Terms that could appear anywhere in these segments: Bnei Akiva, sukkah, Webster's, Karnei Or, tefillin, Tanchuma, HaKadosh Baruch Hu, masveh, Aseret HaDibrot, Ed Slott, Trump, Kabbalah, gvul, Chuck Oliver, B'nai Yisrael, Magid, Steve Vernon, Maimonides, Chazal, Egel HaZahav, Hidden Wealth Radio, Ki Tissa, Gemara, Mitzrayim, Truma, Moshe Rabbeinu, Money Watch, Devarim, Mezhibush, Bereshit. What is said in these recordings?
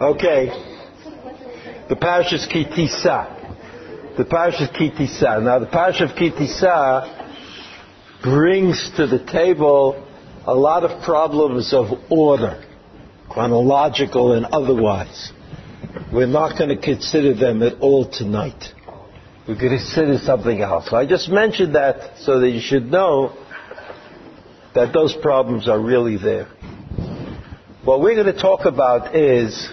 Okay. The parasha is Ki Tissa. The parasha is Ki Tissa. Now the parasha of Ki Tissa brings to the table a lot of problems of order, chronological and otherwise. We're not going to consider them at all tonight. We're going to consider something else. So I just mentioned that so that you should know that those problems are really there. What we're going to talk about is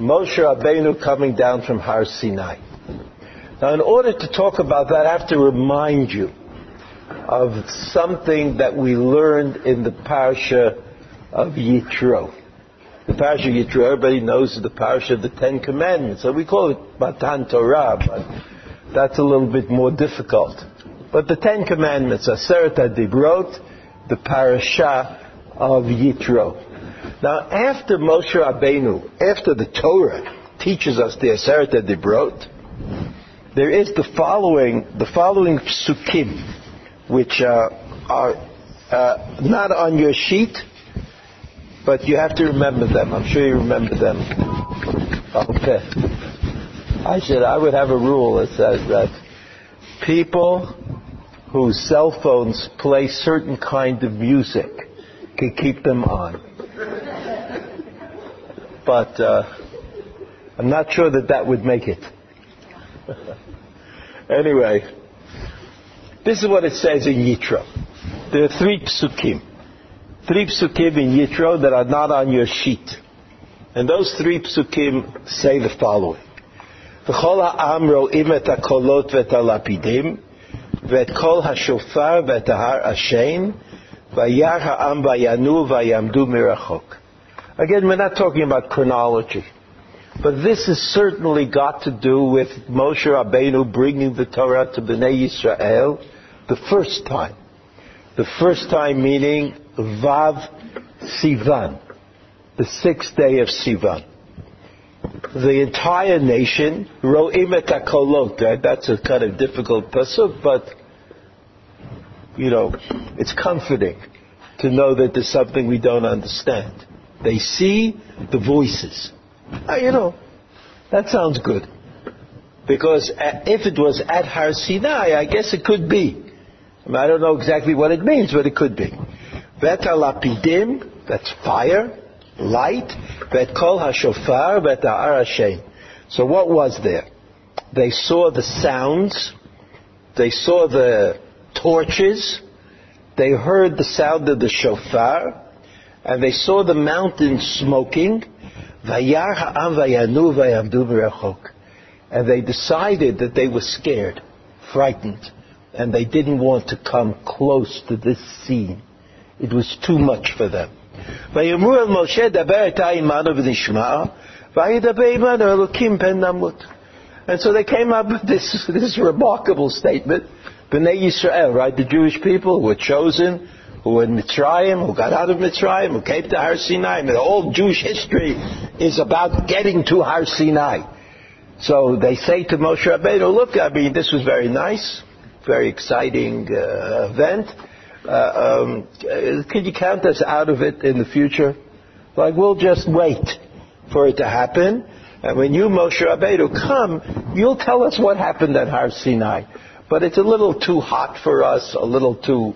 Moshe Rabbeinu coming down from Har Sinai. Now, in order to talk about that, I have to remind you of something that we learned in the parasha of Yitro. The parasha of Yitro, everybody knows, the parasha of the Ten Commandments. So we call it Matan Torah, but that's a little bit more difficult. But the Ten Commandments, Aseret HaDibrot, the parasha of Yitro. Now, after Moshe Rabbeinu, after the Torah teaches us the Aseret HaDibrot, there is the following psukim, which are not on your sheet, but you have to remember them. I'm sure you remember them. Okay. I would have a rule that says that people whose cell phones play certain kind of music can keep them on. But I'm not sure that would make it. Anyway. This is what it says in Yitro. There are three psukim in Yitro that are not on your sheet. And those three psukim say the following. V'chol ha'am ro'im et ha'kolot v'et ha'lapidim v'et kol ha'shofar v'et ha'har ashen v'yar ha'am v'yanu v'yamdu mirachok. Again, we're not talking about chronology. But this has certainly got to do with Moshe Rabbeinu bringing the Torah to B'nai Yisrael. The first time meaning Vav Sivan, the sixth day of Sivan. The entire nation, Ro'im et HaKolot, right? That's a kind of difficult pasuk, but it's comforting to know that there's something we don't understand. They see the voices. That sounds good. Because if it was at Har Sinai, I guess it could be. I don't know exactly what it means, but it could be. Vet ha'lapidim, that's fire, light. Vet kol ha'shofar, vet ha'ar hashem. So what was there? They saw the sounds. They saw the torches. They heard the sound of the shofar. And they saw the mountain smoking. And they decided that they were scared, frightened, and they didn't want to come close to this scene. It was too much for them. And so they came up with this remarkable statement. B'nai Yisrael, right? The Jewish people who were chosen, who were in Mitzrayim, who got out of Mitzrayim, who came to Har Sinai. The whole Jewish history is about getting to Har Sinai. So they say to Moshe Rabbeinu, look, this was very nice, very exciting event. Could you count us out of it in the future? We'll just wait for it to happen. And when you, Moshe Rabbeinu, come, you'll tell us what happened at Har Sinai. But it's a little too hot for us, a little too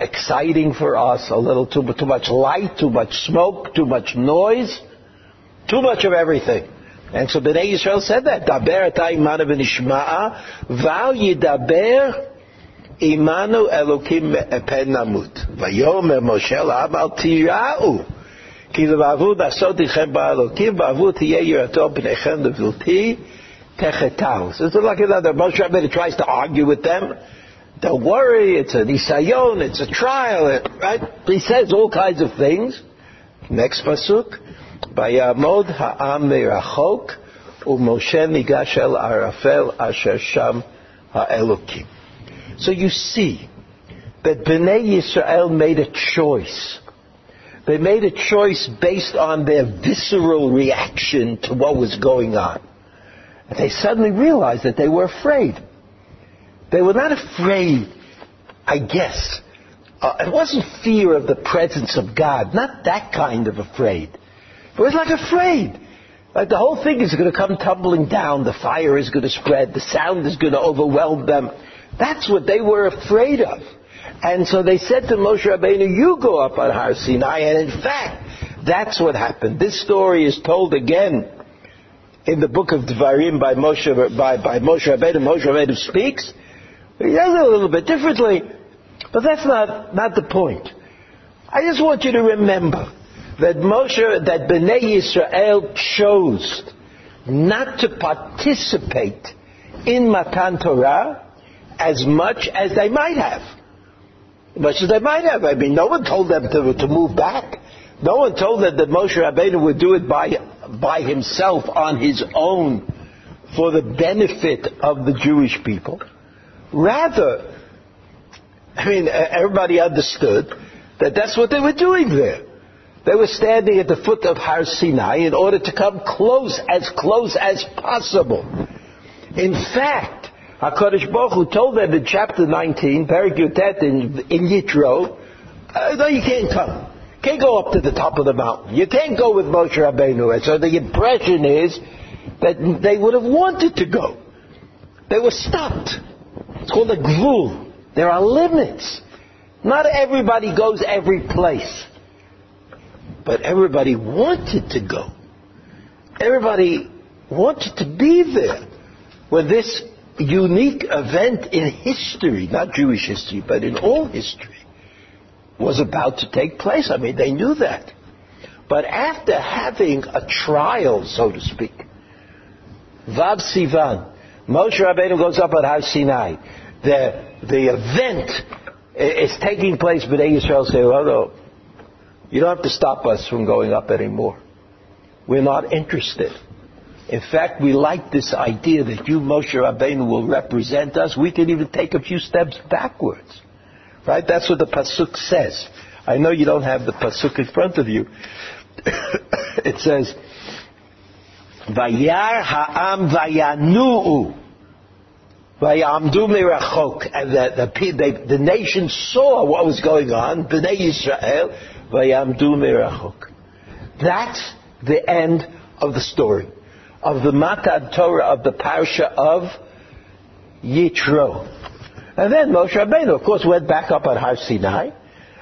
exciting for us, a little too much light, too much smoke, too much noise, too much of everything. And so B'nai Yisrael said that. Daber ta imanu v'nishma'a, val yidaber imanu elokim me'epen namut. Vayomer Moshe la'am al tira'u, ki levavu dasot ichem ba'elokim, vavu tiyeh yirato b'nechem levilti techetau. So it's like another Moshe Rabbeinu tries to argue with them. Don't worry, it's a nisayon, it's a trial, right? He says all kinds of things. Next pasuk, Vayamod ha'am merachok u'Moshe nigash el arafel asher sham ha'elokim. So you see that B'nai Yisrael made a choice. They made a choice based on their visceral reaction to what was going on. And they suddenly realized that they were afraid. They were not afraid, I guess. It wasn't fear of the presence of God. Not that kind of afraid. It was like afraid. Right? The whole thing is going to come tumbling down. The fire is going to spread. The sound is going to overwhelm them. That's what they were afraid of. And so they said to Moshe Rabbeinu, you go up on Har Sinai. And in fact, that's what happened. This story is told again in the book of Devarim by Moshe Rabbeinu. Moshe Rabbeinu speaks. He does it a little bit differently. But that's not the point. I just want you to remember that B'nai Yisrael chose not to participate in Matan Torah as much as they might have. I mean, no one told them to move back. No one told them that Moshe Rabbeinu would do it by himself on his own for the benefit of the Jewish people. Rather, I mean, everybody understood that that's what they were doing there. They were standing at the foot of Har Sinai in order to come close as possible. In fact, HaKadosh Baruch Hu told them in chapter 19, Perikutet in Yitro, no, you can't come. You can't go up to the top of the mountain. You can't go with Moshe Rabbeinu. And so the impression is that they would have wanted to go. They were stopped. It's called a gvul. There are limits. Not everybody goes every place. But everybody wanted to go. Everybody wanted to be there when this unique event in history, not Jewish history, but in all history, was about to take place. I mean, they knew that. But after having a trial, so to speak, Vav Sivan, Moshe Rabbeinu goes up at Har Sinai. The event is taking place, but Israel say, well, no, you don't have to stop us from going up anymore. We're not interested. In fact, we like this idea that you, Moshe Rabbeinu, will represent us. We can even take a few steps backwards. Right? That's what the Pasuk says. I know you don't have the Pasuk in front of you. It says, Vayar ha'am vayanu'u. Vayamdu mirachok. And the nation saw what was going on. B'nai Yisrael. Vayamdu mirachok. That's the end of the story. Of the Matan Torah, of the Parsha of Yitro. And then Moshe Rabbeinu, of course, went back up on Har Sinai.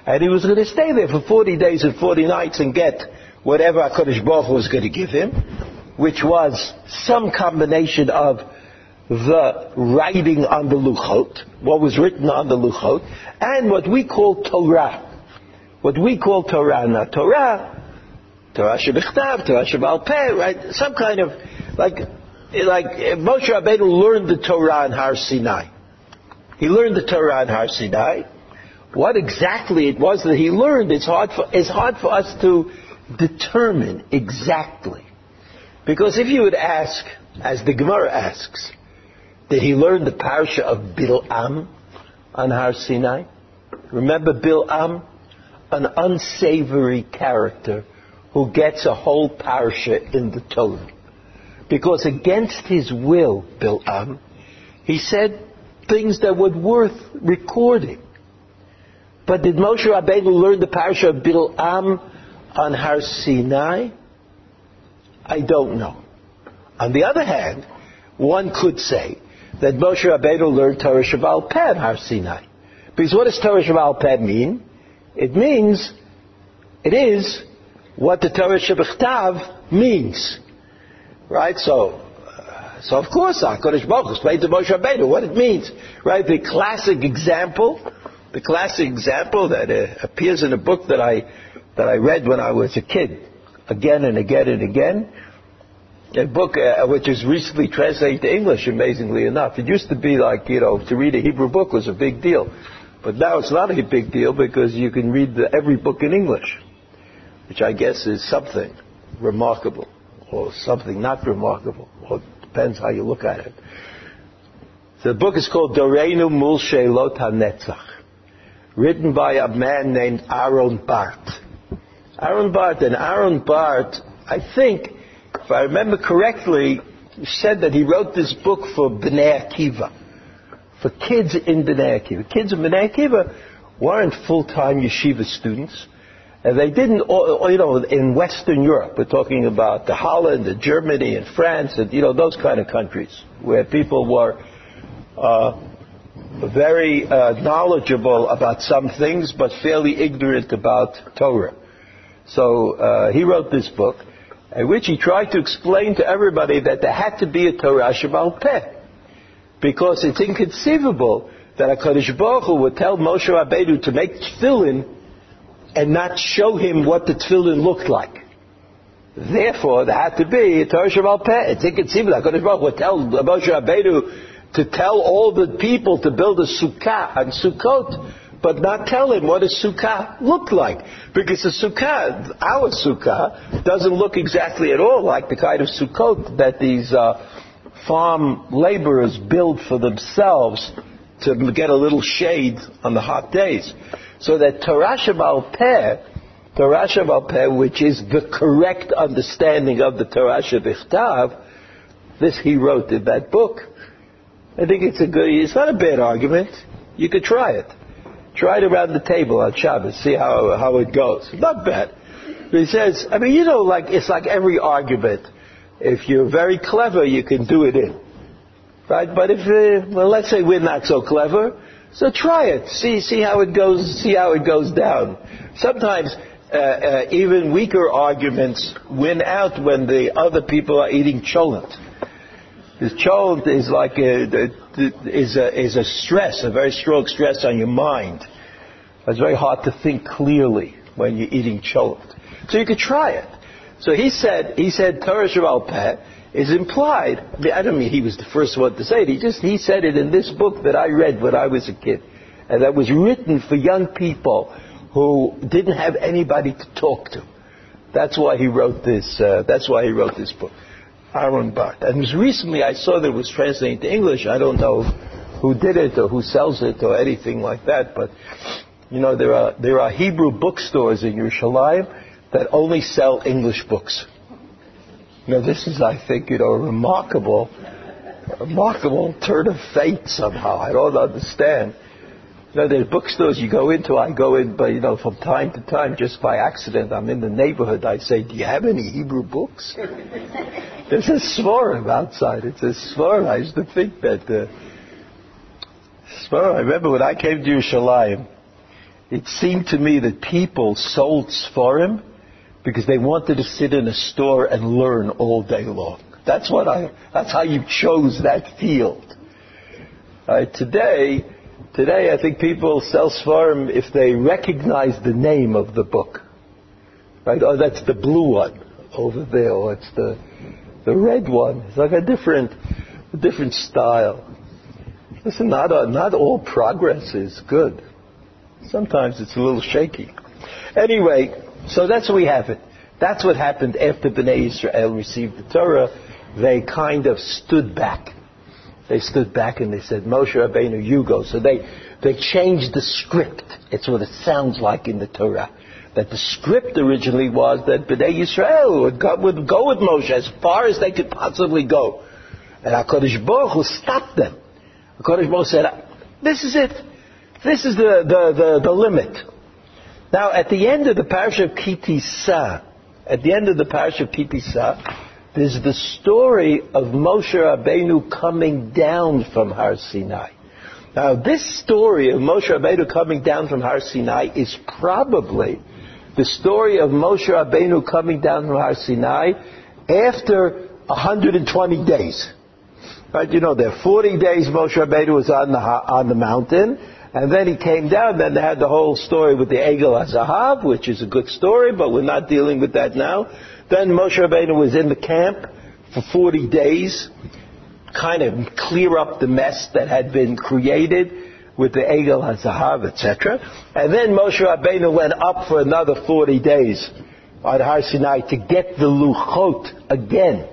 And he was going to stay there for 40 days and 40 nights and get whatever HaKadosh Baruch Hu was going to give him, which was some combination of the writing on the Luchot, what was written on the Luchot, and what we call Torah. Now, Torah Shebichtav, Torah Shebalpeh, right? Some kind of, like Moshe Rabbeinu learned the Torah in Har Sinai. What exactly it was that he learned, it's hard for us to determine exactly. Because if you would ask, as the Gemara asks, did he learn the parasha of Bil'am on Har Sinai? Remember Bil'am? An unsavory character who gets a whole parasha in the Torah. Because against his will, Bil'am, he said things that were worth recording. But did Moshe Rabbeinu learn the parasha of Bil'am on Har Sinai? I don't know. On the other hand, one could say that Moshe Rabbeinu learned Torah Shebalpeh on Har Sinai. Because what does Torah Shebalpeh mean? It means, it is what the Torah Shebichtav means. Right? So of course, HaKadosh Baruch Hu explained to Moshe Rabbeinu what it means. Right? The classic example that appears in a book that I read when I was a kid, again and again, a book which is recently translated to English, amazingly enough. It used to be like, to read a Hebrew book was a big deal. But now it's not a big deal because you can read every book in English, which I guess is something remarkable or something not remarkable. Well, it depends how you look at it. The book is called Doreinu Mul Sheilot HaNetzach, written by a man named Aaron Barth. Aaron Barth, I think, if I remember correctly, said that he wrote this book for Bnei Akiva. For kids in Bnei Akiva. Kids in Bnei Akiva weren't full-time yeshiva students. And they didn't, in Western Europe, we're talking about the Holland, the Germany, and France, and those kind of countries where people were very knowledgeable about some things, but fairly ignorant about Torah. So he wrote this book, in which he tried to explain to everybody that there had to be a Torah Shebalpeh, because it's inconceivable that HaKadosh Baruch Hu would tell Moshe Rabbeinu to make tefillin and not show him what the tefillin looked like. Therefore, there had to be a Torah Shebalpeh. It's inconceivable. HaKadosh Baruch Hu would tell Moshe Rabbeinu to tell all the people to build a sukkah on Sukkot, but not tell him what a sukkah looked like. Because the sukkah, our sukkah, doesn't look exactly at all like the kind of Sukkot that these farm laborers build for themselves to get a little shade on the hot days. So that Torah Shebalpeh, which is the correct understanding of the Torah Shebichtav, this he wrote in that book. I think it's not a bad argument. You could try it. Try it around the table on Shabbos, see how it goes. Not bad. But he says, it's like every argument. If you're very clever, you can do it in. Right? But let's say we're not so clever, so try it. See how it goes down. Sometimes even weaker arguments win out when the other people are eating cholent. This cholent is like a stress, a very strong stress on your mind. It's very hard to think clearly when you're eating cholent. So you could try it. So he said Torah Shebalpeh is implied. I don't mean he was the first one to say it. He said it in this book that I read when I was a kid, and that was written for young people who didn't have anybody to talk to. That's why he wrote this. That's why he wrote this book, Aaron Barth. And recently I saw that it was translated to English. I don't know who did it or who sells it or anything like that. But there are Hebrew bookstores in Yerushalayim that only sell English books. Now this is, I think, a remarkable turn of fate somehow. I don't understand. There's bookstores you go into. I go in, but from time to time, just by accident, I'm in the neighborhood. I say, "Do you have any Hebrew books?" There's a sforim outside. It's a sforim. I used to think that sforim. I remember when I came to Yerushalayim, it seemed to me that people sold sforim because they wanted to sit in a store and learn all day long. That's how you chose that field. Today I think people sell sforim if they recognize the name of the book. Right? Oh, that's the blue one over there, or it's the red one. It's like a different style. Listen, not all progress is good. Sometimes it's a little shaky. Anyway, so that's what we have it. That's what happened after B'nai Yisrael received the Torah. They kind of stood back. They stood back and they said, Moshe Rabbeinu, you go. So they changed the script. It's what it sounds like in the Torah. That the script originally was that B'nai Yisrael would go with Moshe as far as they could possibly go. And HaKadosh Baruch Hu stopped them. HaKadosh Baruch Hu said, this is it. This is the limit. Now, at the end of the parish of Ki Tissa, there's the story of Moshe Rabbeinu coming down from Har Sinai. Now, this story of Moshe Rabbeinu coming down from Har Sinai is probably the story of Moshe Rabbeinu coming down from Har Sinai after 120 days. Right? There are 40 days Moshe Rabbeinu was on the mountain. And then he came down, then they had the whole story with the Egel HaZahav, which is a good story, but we're not dealing with that now. Then Moshe Rabbeinu was in the camp for 40 days, kind of clear up the mess that had been created with the Egel HaZahav, etc. And then Moshe Rabbeinu went up for another 40 days on Har Sinai to get the Luchot again.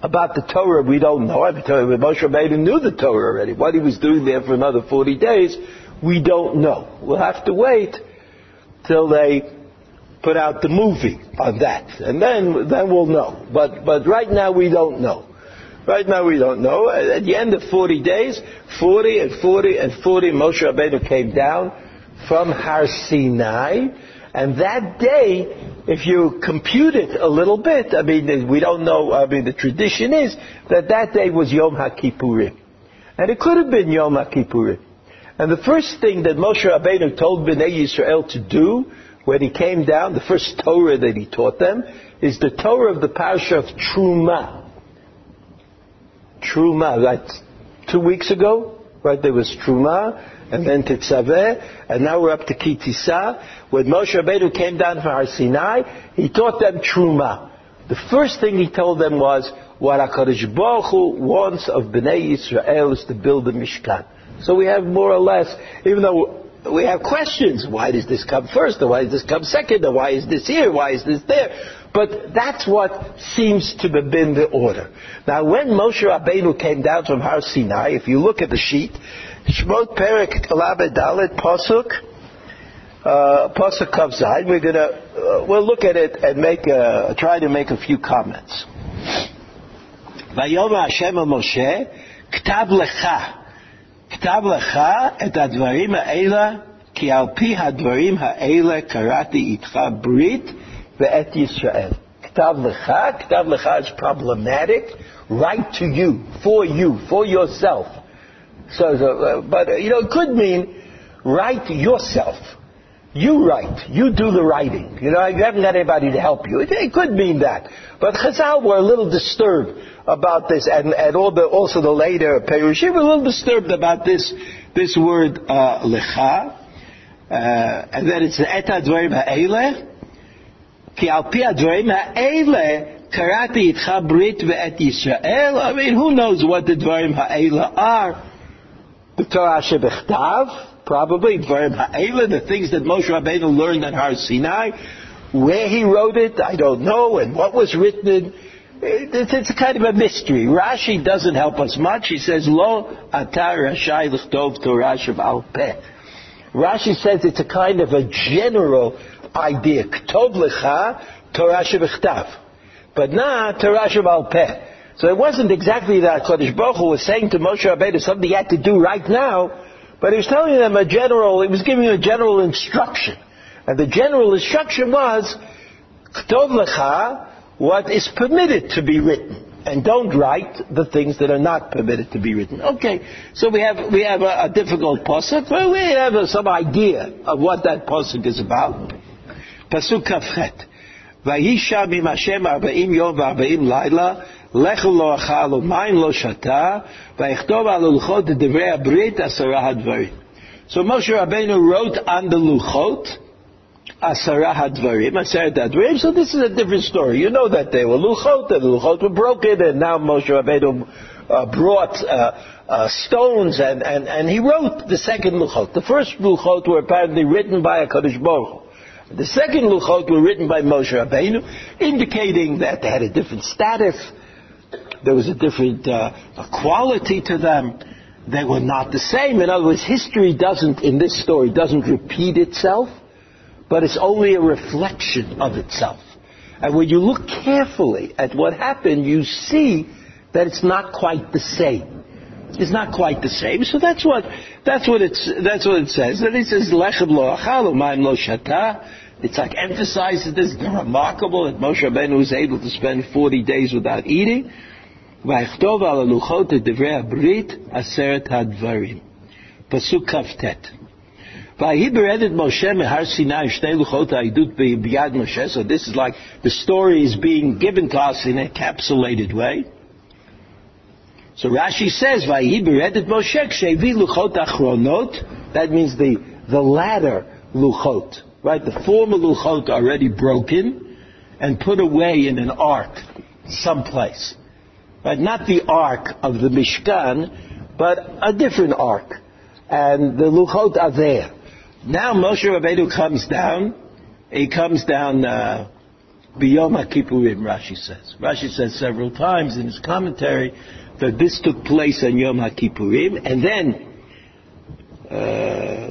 About the Torah, we don't know. Moshe Rabbeinu knew the Torah already. What he was doing there for another 40 days, we don't know. We'll have to wait till they put out the movie on that. And then we'll know. But right now we don't know. Right now we don't know. At the end of 40 days, 40 and 40 and 40, Moshe Rabbeinu came down from Har Sinai. And that day, if you compute it a little bit, I mean, we don't know, I mean, the tradition is that that day was Yom HaKippurim. And it could have been Yom HaKippurim. And the first thing that Moshe Rabbeinu told B'nai Yisrael to do when he came down, the first Torah that he taught them, is the Torah of the Parsha of Truma. Truma, that's 2 weeks ago, right? There was Truma, and then Tetzaveh, and now we're up to Ki Tissa. When Moshe Rabbeinu came down from Har Sinai, he taught them Truma. The first thing he told them was, what HaKadosh Baruch Hu wants of B'nai Yisrael is to build the Mishkan. So we have more or less, even though we have questions, why does this come first, or why does this come second, or why is this here, why is this there? But that's what seems to have been the order. Now when Moshe Rabbeinu came down from Har Sinai, if you look at the sheet, Shemot Perek Lamed Dalet Pasuk Kavzayin, we're going to, we'll look at it and make a, try to make a few comments. Vayoma Hashem el Moshe, K'tav lecha et advarim ha'ela, ki al pi hadvarim ha'ela karati itcha brit ve'et Yisrael. K'tav lecha is problematic, right to you, for yourself. So, but, you know, it could mean write yourself. You write. You do the writing. You know, you haven't got anybody to help you. It could mean that. But Chazal were a little disturbed about this, and all the, also the later Perushim were a little disturbed about this word, lecha. And then it's et advarim ha'ele. Ki al pi advarim ha'ele karati itcha brit ve'et Yisrael. I mean, who knows what the advarim ha'ele are? The Torah Shebichtav. Probably, the things that Moshe Rabbeinu learned at Har Sinai, where he wrote it, I don't know, and what was written. It's a kind of a mystery. Rashi doesn't help us much. He says, Lo atar Rashai l'chtov Torah Shebalpeh. Rashi says it's a kind of a general idea. Ktov lecha Torah Shebichtav. But na Torah Shebalpeh. So it wasn't exactly that HaKadosh Baruch Hu was saying to Moshe Rabbeinu something he had to do right now. But he was telling them a general, he was giving a general instruction. And the general instruction was, Ktov lecha, what is permitted to be written. And don't write the things that are not permitted to be written. Okay, so we have a difficult pasuk, but we have some idea of what that pasuk is about. Pasuk kafchet. Vayisha mimashem 40 yom v'arbaim laila. Lechu lo achal umayim lo shata v'echtov al luchot devrei abrit asara hadvarim. So Moshe Rabbeinu wrote on the Luchot Aseret HaDibrot. So this is a different story. You know that they were Luchot, and the Luchot were broken, and now Moshe Rabbeinu brought stones and he wrote the second Luchot. The first Luchot were apparently written by HaKadosh Baruch Hu. The second Luchot were written by Moshe Rabbeinu, indicating that they had a different status. There was a different quality to them. They were not the same. In other words, history doesn't, in this story, doesn't repeat itself, but it's only a reflection of itself. And when you look carefully at what happened, you see that it's not quite the same. It's not quite the same. So that's what it says. And it says, Lechem lo achal umayim lo shata. It's like emphasizes this. Remarkable that Moshe Rabbeinu was able to spend 40 days without eating. V'echtov al luchot devrei abrit aseret hadvarim. Pasuk kaftet. V'hi beredet Moshe mehar Sinai shnei luchot ha'idut b'yad Moshe. So this is like the story is being given to us in an encapsulated way. So Rashi says, V'hi beredet Moshe k'shevi luchot achronot. That means the latter luchot. Right, the former Luchot already broken and put away in an ark someplace. Right, not the ark of the Mishkan, but a different ark. And the Luchot are there. Now Moshe Rabbeinu comes down. He comes down B'Yom HaKippurim, Rashi says. Rashi says several times in his commentary that this took place on Yom HaKippurim. And then the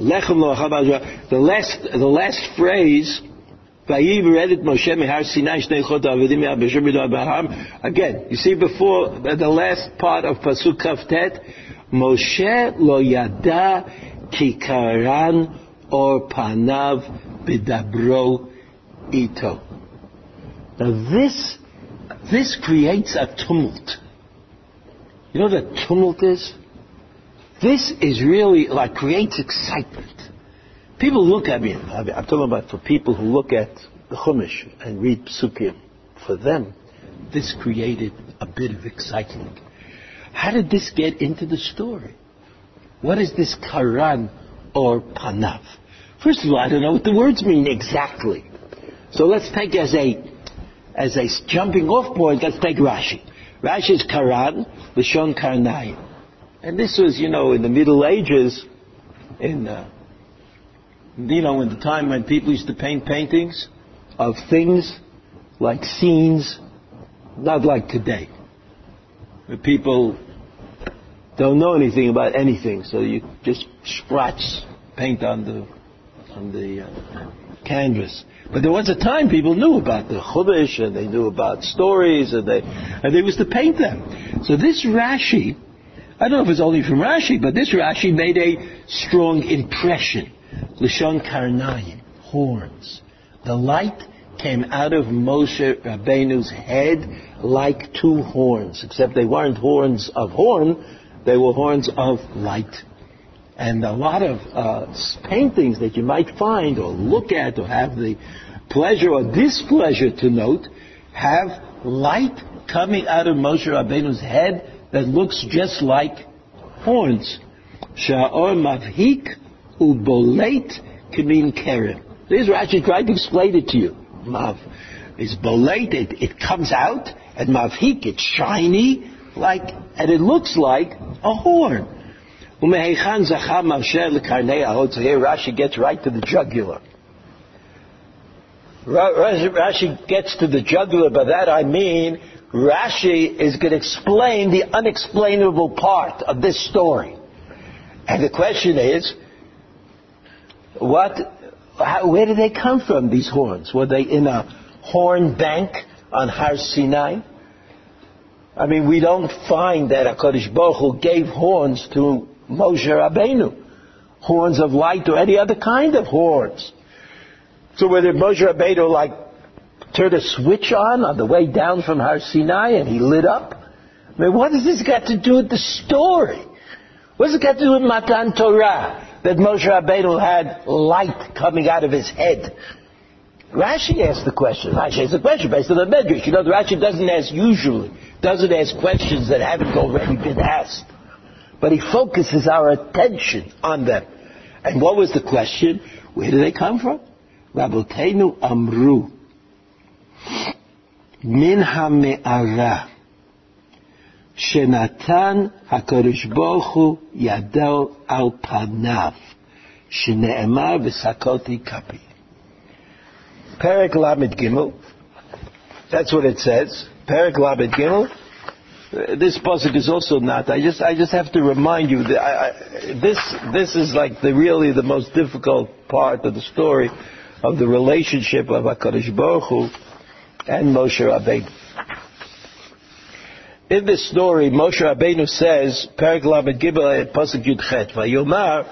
last phrase, again, you see before the last part of Pasuk Kaftet, Moshe lo yada ki karan Or Panav Bidabro Ito. Now this creates a tumult. You know what a tumult is? This is really like creates excitement. People look at me, I'm talking about for people who look at the Chumash and read Psukim. For them, this created a bit of excitement. How did this get into the story? What is this Karan or Panav? First of all, I don't know what the words mean exactly. So let's take as a jumping off point, let's take Rashi. Rashi is Karan, Lashon Karnayim. And this was, in the Middle Ages, in the time when people used to paint paintings of things like scenes, not like today, where people don't know anything about anything, so you just spritz paint on the canvas. But there was a time people knew about the Chumash, and they knew about stories, and they used to paint them. So this Rashi, I don't know if it's only from Rashi, but this Rashi made a strong impression. Lashon Karnayim, horns. The light came out of Moshe Rabbeinu's head like two horns, except they weren't horns of horn, they were horns of light. And a lot of paintings that you might find or look at or have the pleasure or displeasure to note have light coming out of Moshe Rabbeinu's head that looks just like horns. Sha'or mavhik ubolate kamin kerem. This Rashi tried to explain it to you. Mav is bolate, it comes out, and mavhik, it's shiny, and it looks like a horn. Umeheichan zacham Moshe l'karnei ahot. So here Rashi gets right to the jugular. Rashi gets to the jugular. By that I mean, Rashi is going to explain the unexplainable part of this story. And the question is, where did they come from, these horns? Were they in a horn bank on Har Sinai? I mean, we don't find that HaKadosh Baruch Hu gave horns to Moshe Rabbeinu. Horns of light or any other kind of horns. So whether Moshe Rabbeinu turned a switch on the way down from Har Sinai and he lit up? I mean, what has this got to do with the story? What's it got to do with Matan Torah, that Moshe Rabbeinu had light coming out of his head? Rashi asked the question. Rashi asked the question based on the Medrash. Rashi doesn't ask questions that haven't already been asked. But he focuses our attention on them. And what was the question? Where do they come from? Raboteinu amru. Min ha-me'ara shenatan HaKadosh Baruch Hu yado al panav shene'emar v'sakoti kapi. Perek Lamed Gimel. That's what it says. Perek Lamed Gimel. This pasuk is also not. I just have to remind you that this is really the most difficult part of the story of the relationship of HaKadosh Baruch Hu and Moshe Rabbeinu. In this story, Moshe Rabbeinu says, Perek Lamed Gimel, pasuk Yudchet, Vayomar,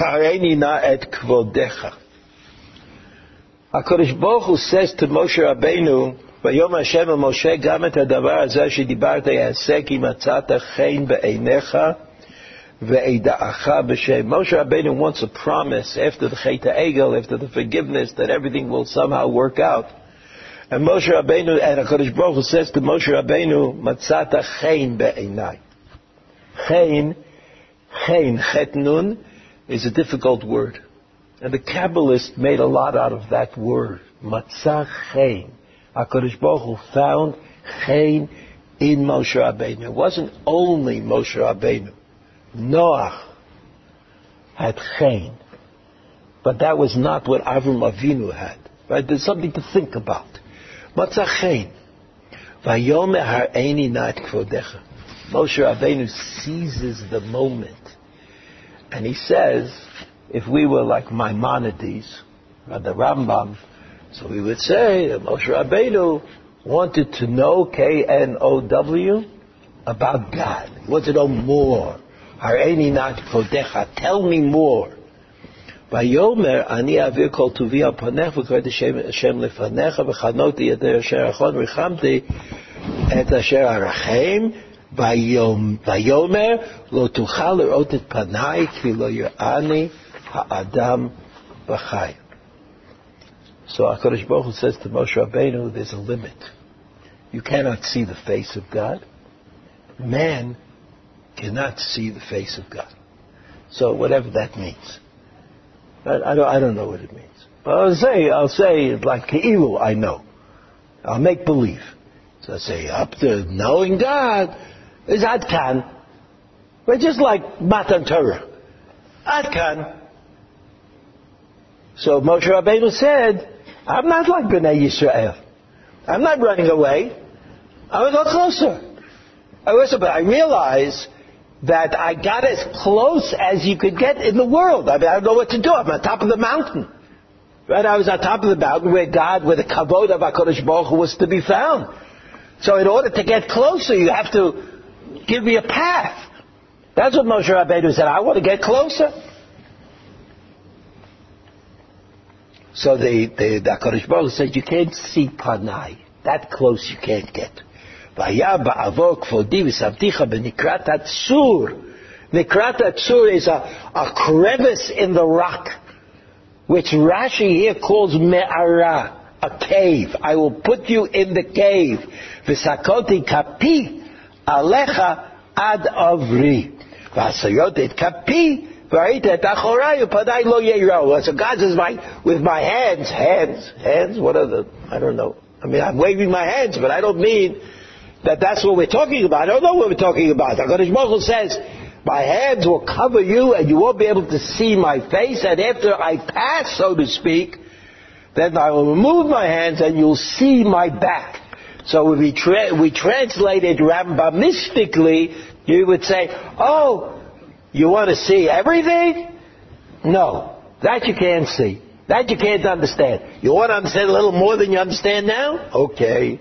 Hareini na et kvodecha. HaKadosh Baruch Hu says to Moshe Rabbeinu, Vayom Hashem el Moshe, gam et hadavar hazeh shedibarte yaseh ki matzata chen be'einecha ve'eda'acha b'shem. Moshe Rabbeinu wants a promise after the Chet HaEgel, after the forgiveness, that everything will somehow work out. And Moshe Rabbeinu, and HaKadosh Baruch Hu says to Moshe Rabbeinu, matzata chen be'einai. Chen, chet nun, is a difficult word. And the Kabbalist made a lot out of that word. Matzah chen. HaKadosh Baruch Hu found chen in Moshe Rabbeinu. It wasn't only Moshe Rabbeinu. Noach had chen. But that was not what Avram Avinu had. Right? There's something to think about. Matzah chen. Vayome hareini na et kvodecha. Moshe Rabbeinu seizes the moment. And he says, if we were like Maimonides, or the Rambam, so we would say that Moshe Rabbeinu wanted to know, K-N-O-W, about God. He wanted to know more. Hareini na et kvodecha. Tell me more. Vayomer ani avir kol tuvi al panech v'koyed Hashem lefanecha v'chanoti yedei asher achon v'chamti et asher arachem vayomer lo tuchal l'rot et panai ki lo yirani ha'adam v'chai. So HaKadosh Baruch Hu says to Moshe Rabbeinu, there's a limit. You cannot see the face of God. Man cannot see the face of God. So whatever that means. I don't know what it means. But I'll say like Ke'ilu, I know. I'll make believe. So I say, up to knowing God is Adkan. We're just like Matan Torah. Adkan. So Moshe Rabbeinu said, I'm not like B'nai Yisrael. I'm not running away. I would go closer. But I realize that I got as close as you could get in the world. I mean, I don't know what to do. I'm on top of the mountain. Right? I was on top of the mountain where God, where the kavod of HaKadosh Baruch Hu was to be found. So in order to get closer, you have to give me a path. That's what Moshe Rabbeinu said. I want to get closer. So the HaKadosh Baruch Hu said, you can't see Panai. That close you can't get. Nikrat Atzur is a crevice in the rock, which Rashi here calls Me'ara, a cave. I will put you in the cave. V'sakoti kapi alecha ad avri. V'asayotit kapi v'ayita et achorayu padai lo yeiro. So God says, with my hands, what are the, I don't know. I mean, I'm waving my hands, but I don't mean that's what we're talking about. I don't know what we're talking about. HaKadosh Baruch Hu says, my hands will cover you and you won't be able to see my face, and after I pass, so to speak, then I will remove my hands and you'll see my back. So if we translate it Rambamistically, you would say, oh, you want to see everything? No, that you can't see. That you can't understand. You want to understand a little more than you understand now? Okay.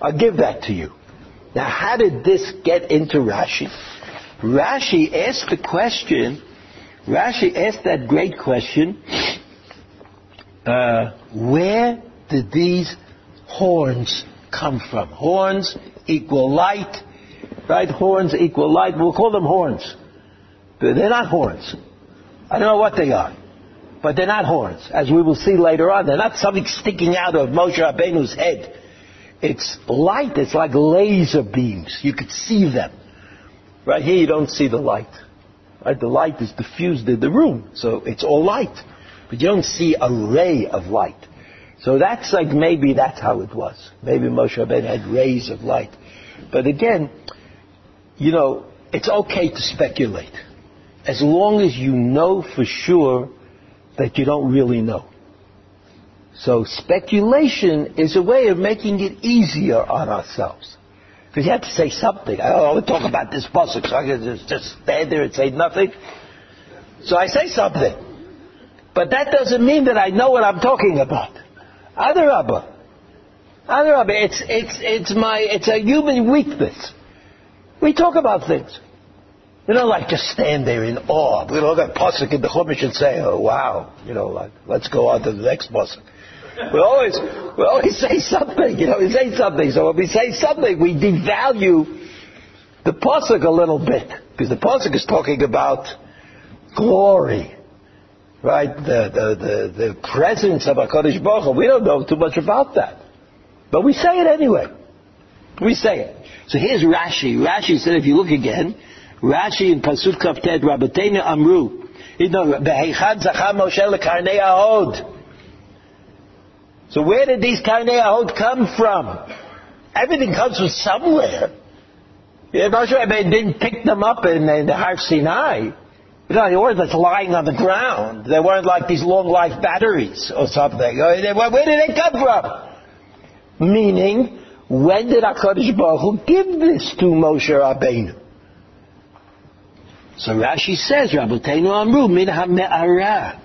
I'll give that to you. Now, how did this get into Rashi? Rashi asked the question, Rashi asked that great question, where did these horns come from? Horns equal light, right? Horns equal light. We'll call them horns. They're not horns. I don't know what they are. But they're not horns. As we will see later on, they're not something sticking out of Moshe Rabbeinu's head. It's light. It's like laser beams. You could see them. Right here you don't see the light. Right? The light is diffused in the room. So it's all light. But you don't see a ray of light. So that's like maybe that's how it was. Maybe Moshe Rabbeinu had rays of light. But again, you know, it's okay to speculate. As long as you know for sure that you don't really know. So speculation is a way of making it easier on ourselves. Because you have to say something. I want to talk about this pasuk, so I can just stand there and say nothing. So I say something. But that doesn't mean that I know what I'm talking about. Adarabba, it's a human weakness. We talk about things. We don't like just stand there in awe. We don't look at pasuk in the Chumash and say, oh, wow, you know, like, let's go on to the next pasuk. We always say something, you know, we say something. So when we say something, we devalue the pasuk a little bit. Because the pasuk is talking about glory, right? The presence of HaKadosh Baruch Hu. We don't know too much about that. But we say it anyway. We say it. So here's Rashi. Rashi said, if you look again, Rashi in Pasuk Kaftet, Rabbeinu Amru, Beheichad Zachar Moshe leKarnei Ahod. So where did these Karnei Ahod come from? Everything comes from somewhere. Moshe Rabbeinu didn't pick them up in the Har Sinai. You know, they weren't just lying on the ground. They weren't like these long life batteries or something. Where did they come from? Meaning, when did HaKadosh Baruch Hu give this to Moshe Rabbeinu? So Rashi says, Rabbeinu Amru, min ha-me'ara,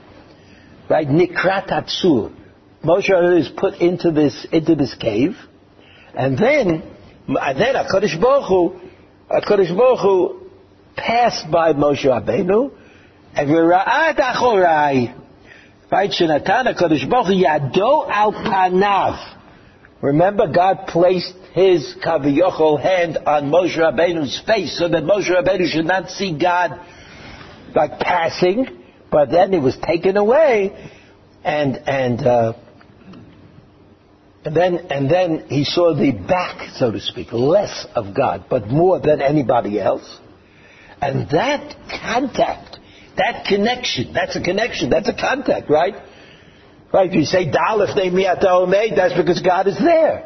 right, nikrat atzur. Moshe Rabbeinu is put into this cave, and then HaKadosh Baruch Hu passed by Moshe Rabbeinu, V'ra'at achorai. Right? Shenatan HaKadosh Baruch Hu yado al panav. Remember, God placed his kaviyochol hand on Moshe Rabbeinu's face so that Moshe Rabbeinu should not see God like passing, but then it was taken away, and then he saw the back, so to speak, less of God, but more than anybody else. And that contact, that connection, that's a connection, that's a contact, right? Right, if you say, Dalif ne mi'ata, that's because God is there.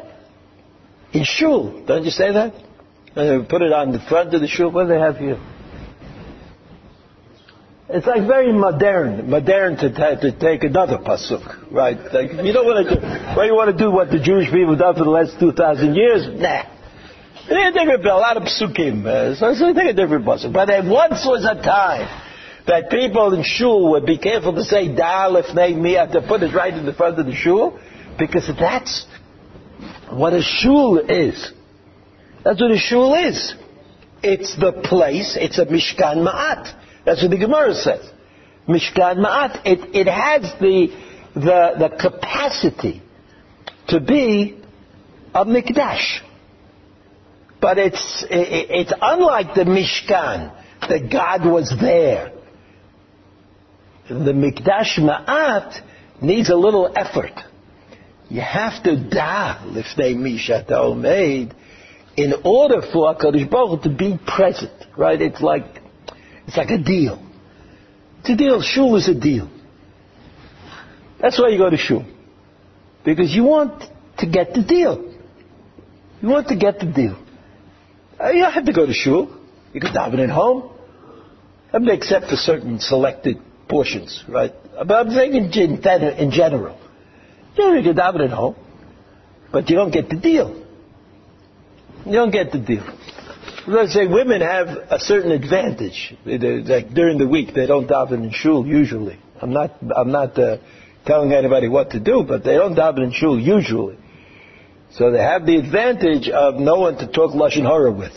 In shul, don't you say that? Put it on the front of the shul. What do they have here? It's like very modern to take another pasuk, right? Like, you don't want to do, well, you want to do what the Jewish people have done for the last 2,000 years? Nah. They take a lot of psukim, so they take a different pasuk. But there once was a time that people in shul would be careful to say Dalef ne mi'ata, to put it right in the front of the shul, because that's what a shul is. That's what a shul is. It's the place, it's a Mishkan Ma'at. That's what the Gemara says. Mishkan Ma'at. It has the capacity to be a Mikdash. But it's unlike the Mishkan, that God was there. The Mikdash Ma'at needs a little effort. You have to lifnei mishat ha'omed in order for HaKadosh Baruch Hu to be present, right? It's like a deal. It's a deal. Shul is a deal. That's why you go to shul, because you want to get the deal. You want to get the deal. You don't have to go to shul. You can daven at home. I mean, except for certain selected portions, right? But I'm saying in general. Yeah, you can daven at home, but you don't get the deal. You don't get the deal. Let's say women have a certain advantage. Like during the week, they don't daven in shul usually. I'm not telling anybody what to do, but they don't daven in shul usually. So they have the advantage of no one to talk lashon hara with.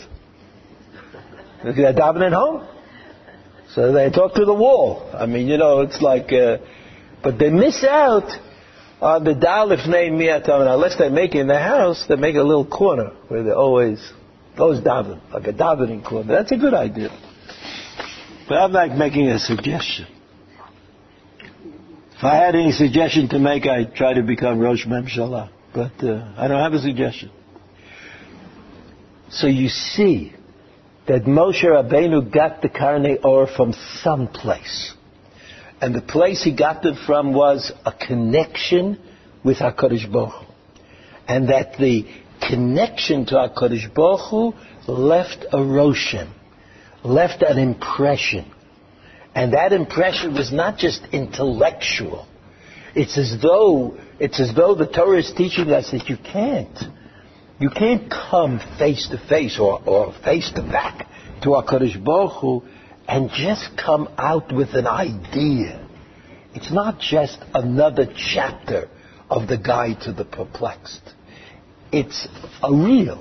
They're davening at home, so they talk to the wall. I mean, you know, it's like, but they miss out on the dalif name miatam. Unless they make it in the house, they make a little corner where they always daven, like a davening corner. That's a good idea. But I'm not making a suggestion. If I had any suggestion to make, I'd try to become Rosh Memshalah. But I don't have a suggestion. So you see that Moshe Rabbeinu got the Karnei Or from some place. And the place he got them from was a connection with HaKadosh Baruch Hu. And that the connection to HaKadosh Baruch Hu left a roshan, left an impression. And that impression was not just intellectual. It's as though the Torah is teaching us that you can't come face to face or face to back to HaKadosh Baruch Hu and just come out with an idea. It's not just another chapter of the Guide to the Perplexed. It's a real.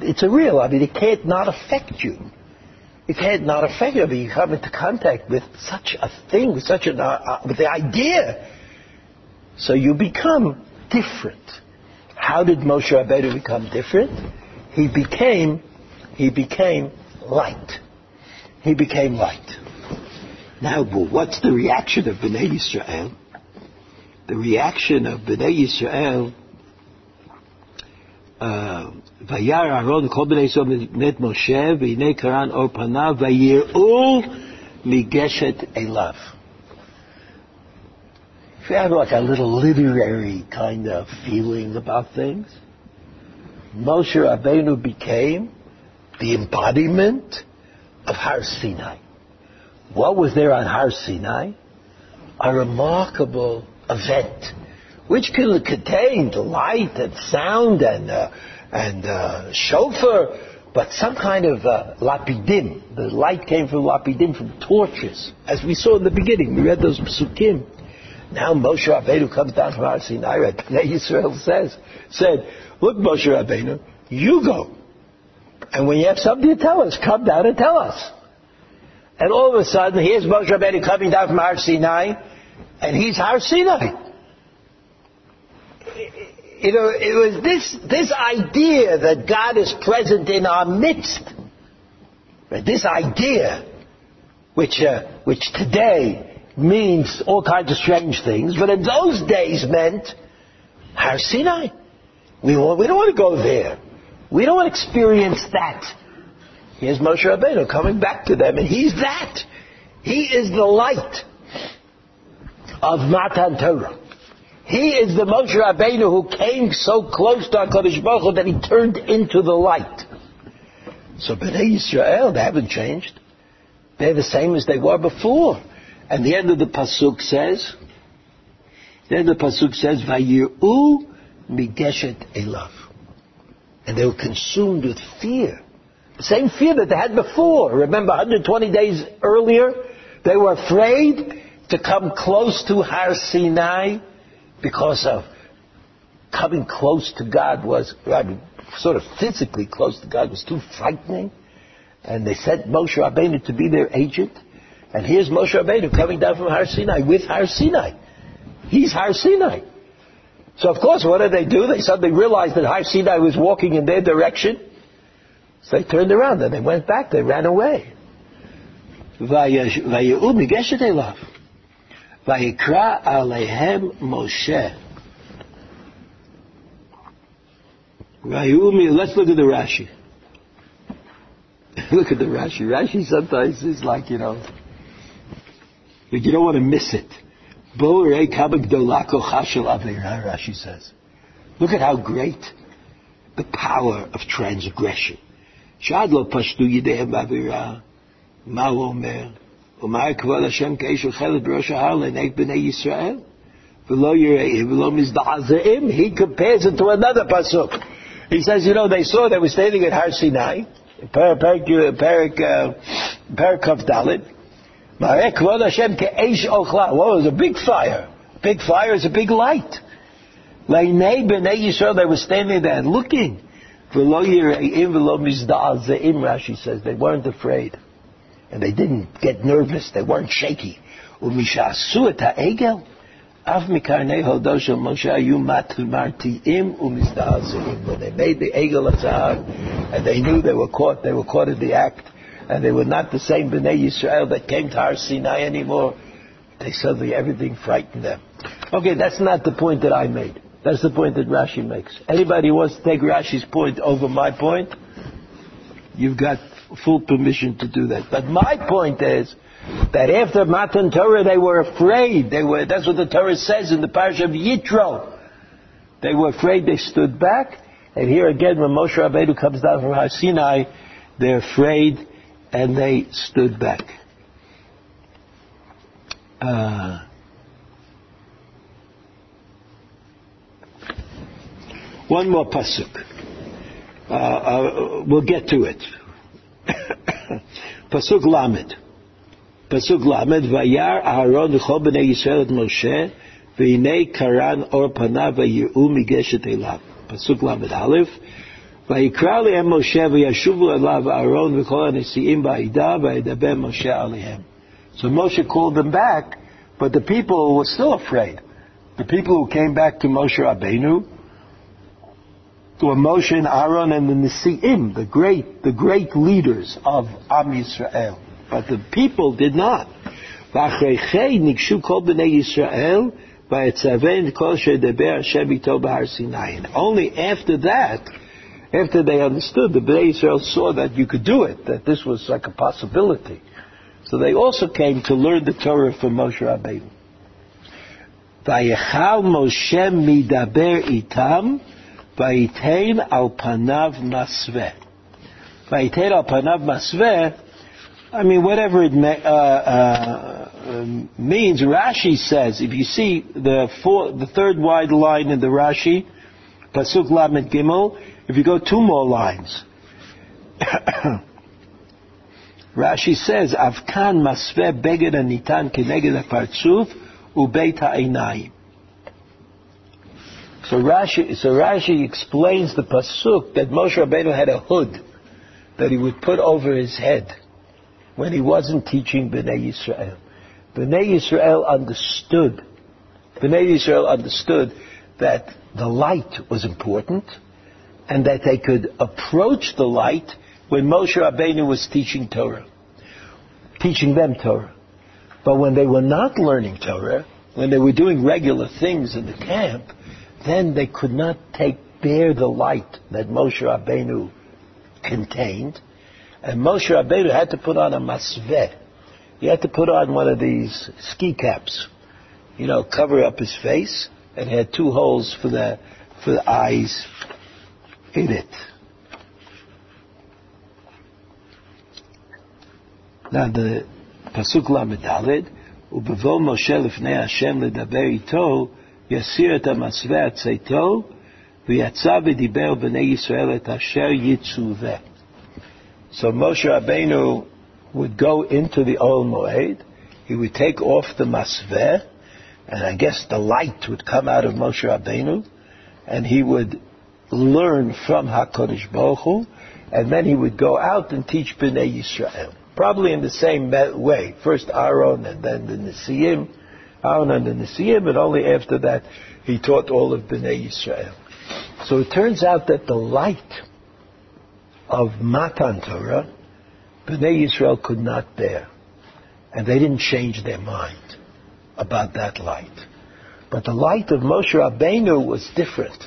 I mean, it can't not affect you. It can't not affect you. I mean, you come into contact with such a thing, with such an with the idea. So you become different. How did Moshe Rabbeinu become different? He became light. He became light. Now, what's the reaction of B'nai Yisrael? The reaction of B'nai Yisrael, Vayar Aaron kol B'nai Yisrael met Moshe v'hinei karan or panav vayir'u migeshet elav. If you have like a little literary kind of feeling about things, Moshe Rabbeinu became the embodiment of Har Sinai. What was there on Har Sinai? A remarkable event, which contained light and sound and shofar, but some kind of lapidim. The light came from lapidim, from torches, as we saw in the beginning. We read those psukim. Now Moshe Rabbeinu comes down from Har Sinai, and B'nai Yisrael said, look, Moshe Rabbeinu, you go. And when you have something to tell us, come down and tell us. And all of a sudden, here's Moshe Rabbeinu coming down from Har Sinai, and he's Har Sinai. You know, it was this idea that God is present in our midst. This idea, which today means all kinds of strange things, but in those days meant Har Sinai. We don't want to go there. We don't want to experience that. Here's Moshe Rabbeinu coming back to them, and he's that. He is the light of Matan Torah. He is the Moshe Rabbeinu who came so close to HaKadosh Baruch Hu that he turned into the light. So B'nai Yisrael, they haven't changed. They're the same as they were before. And the end of the Pasuk says, Vayir'u migeshet elav. And they were consumed with fear. The same fear that they had before. Remember, 120 days earlier, they were afraid to come close to Har Sinai because of coming close to God was, sort of physically close to God was too frightening. And they sent Moshe Rabbeinu to be their agent. And here's Moshe Rabbeinu coming down from Har Sinai with Har Sinai. He's Har Sinai. So of course, what do? They suddenly realized that Har Sinai was walking in their direction. So they turned around and they went back. They ran away. Vayeu migeshet elav. Vayikra aleihem Moshe. Let's look at the Rashi. Look at the Rashi. Rashi sometimes is like, you don't want to miss it. Rashi says, look at how great the power of transgression. He compares it to another pasuk. He says, they saw they were standing at Har Sinai, Perek Dalet. Well, it was a big fire. Big fire is a big light. B'nai Yisrael, they were standing there and looking. Rashi says they weren't afraid. And they didn't get nervous. They weren't shaky. When they made the Egel Azar, and they knew they were caught in the act, and they were not the same B'nai Yisrael that came to Har Sinai anymore. They suddenly, everything frightened them. Okay, that's not the point that I made. That's the point that Rashi makes. Anybody who wants to take Rashi's point over my point, you've got full permission to do that. But my point is, that after Matan Torah they were afraid. That's what the Torah says in the parasha of Yitro. They were afraid, they stood back. And here again, when Moshe Rabbeinu comes down from Har Sinai, they're afraid and they stood back. One more pasuk. We'll get to it. Pasuk Lamed, Vayar Aharon L'chol B'nai Yisrael et Moshe, V'hinei Karan Or Panav Vayir'u Migeshet Elav. Pasuk Lamed Aleph, Vayikra Lehem Moshe V'yashuvu Elav Aharon V'chol HaNesi'im Ba'ida V'yedaber Moshe Alehem. So Moshe called them back, but the people were still afraid. The people who came back to Moshe Rabbeinu were Moshe and Aaron and the Nesi'im, the great leaders of Am Yisrael. But the people did not. And only after that, after they understood, the B'nai Yisrael saw that you could do it, that this was like a possibility. So they also came to learn the Torah from Moshe Rabbeinu. Vayechal Moshe midaber itam, vayitain al panav masveh. Vayitain al panav masveh, whatever it means, Rashi says, if you see the third wide line in the Rashi, Pasuk Lamed Gimel, if you go two more lines, Rashi says, Avkan masveh beged anitan keneged apartzuf ubeit ha'einayim. So Rashi explains the Pasuk that Moshe Rabbeinu had a hood that he would put over his head. when he wasn't teaching B'nai Yisrael. B'nai Yisrael understood that the light was important and that they could approach the light when Moshe Rabbeinu was teaching Torah, teaching them Torah. But when they were not learning Torah, when they were doing regular things in the camp, then they could not bear the light that Moshe Rabbeinu contained. And Moshe Rabbeinu had to put on a masveh. He had to put on one of these ski caps, you know, cover up his face, and had two holes for the eyes in it. Now the pasuk lamed daled, ubevo Moshe lifnei Hashem ledaber ito yasir et hamasveh atzeito v'yatza v'diber b'nei Yisrael et asher yitzuveh. So Moshe Rabbeinu would go into the Oel Moed, he would take off the masveh, and I guess the light would come out of Moshe Rabbeinu, and he would learn from HaKadosh Baruch Hu, and then he would go out and teach B'nai Yisrael. Probably in the same way, first Aaron and then the Nesiim, and only after that he taught all of B'nai Yisrael. So it turns out that the light of Matan Torah, B'nai Yisrael could not bear. And they didn't change their mind about that light. But the light of Moshe Rabbeinu was different.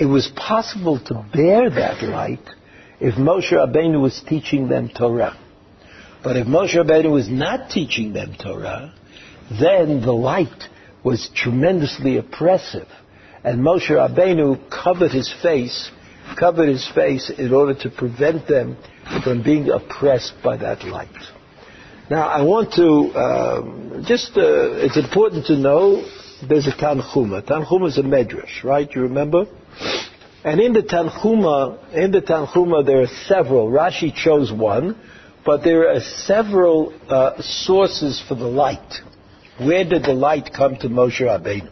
It was possible to bear that light if Moshe Rabbeinu was teaching them Torah. But if Moshe Rabbeinu was not teaching them Torah, then the light was tremendously oppressive. And Moshe Rabbeinu covered his face in order to prevent them from being oppressed by that light. Now I want to, it's important to know there's a Tanchuma. Tanchuma is a medrash, right? You remember? And in the Tanchuma there are several. Rashi chose one, but there are several sources for the light. Where did the light come to Moshe Rabbeinu?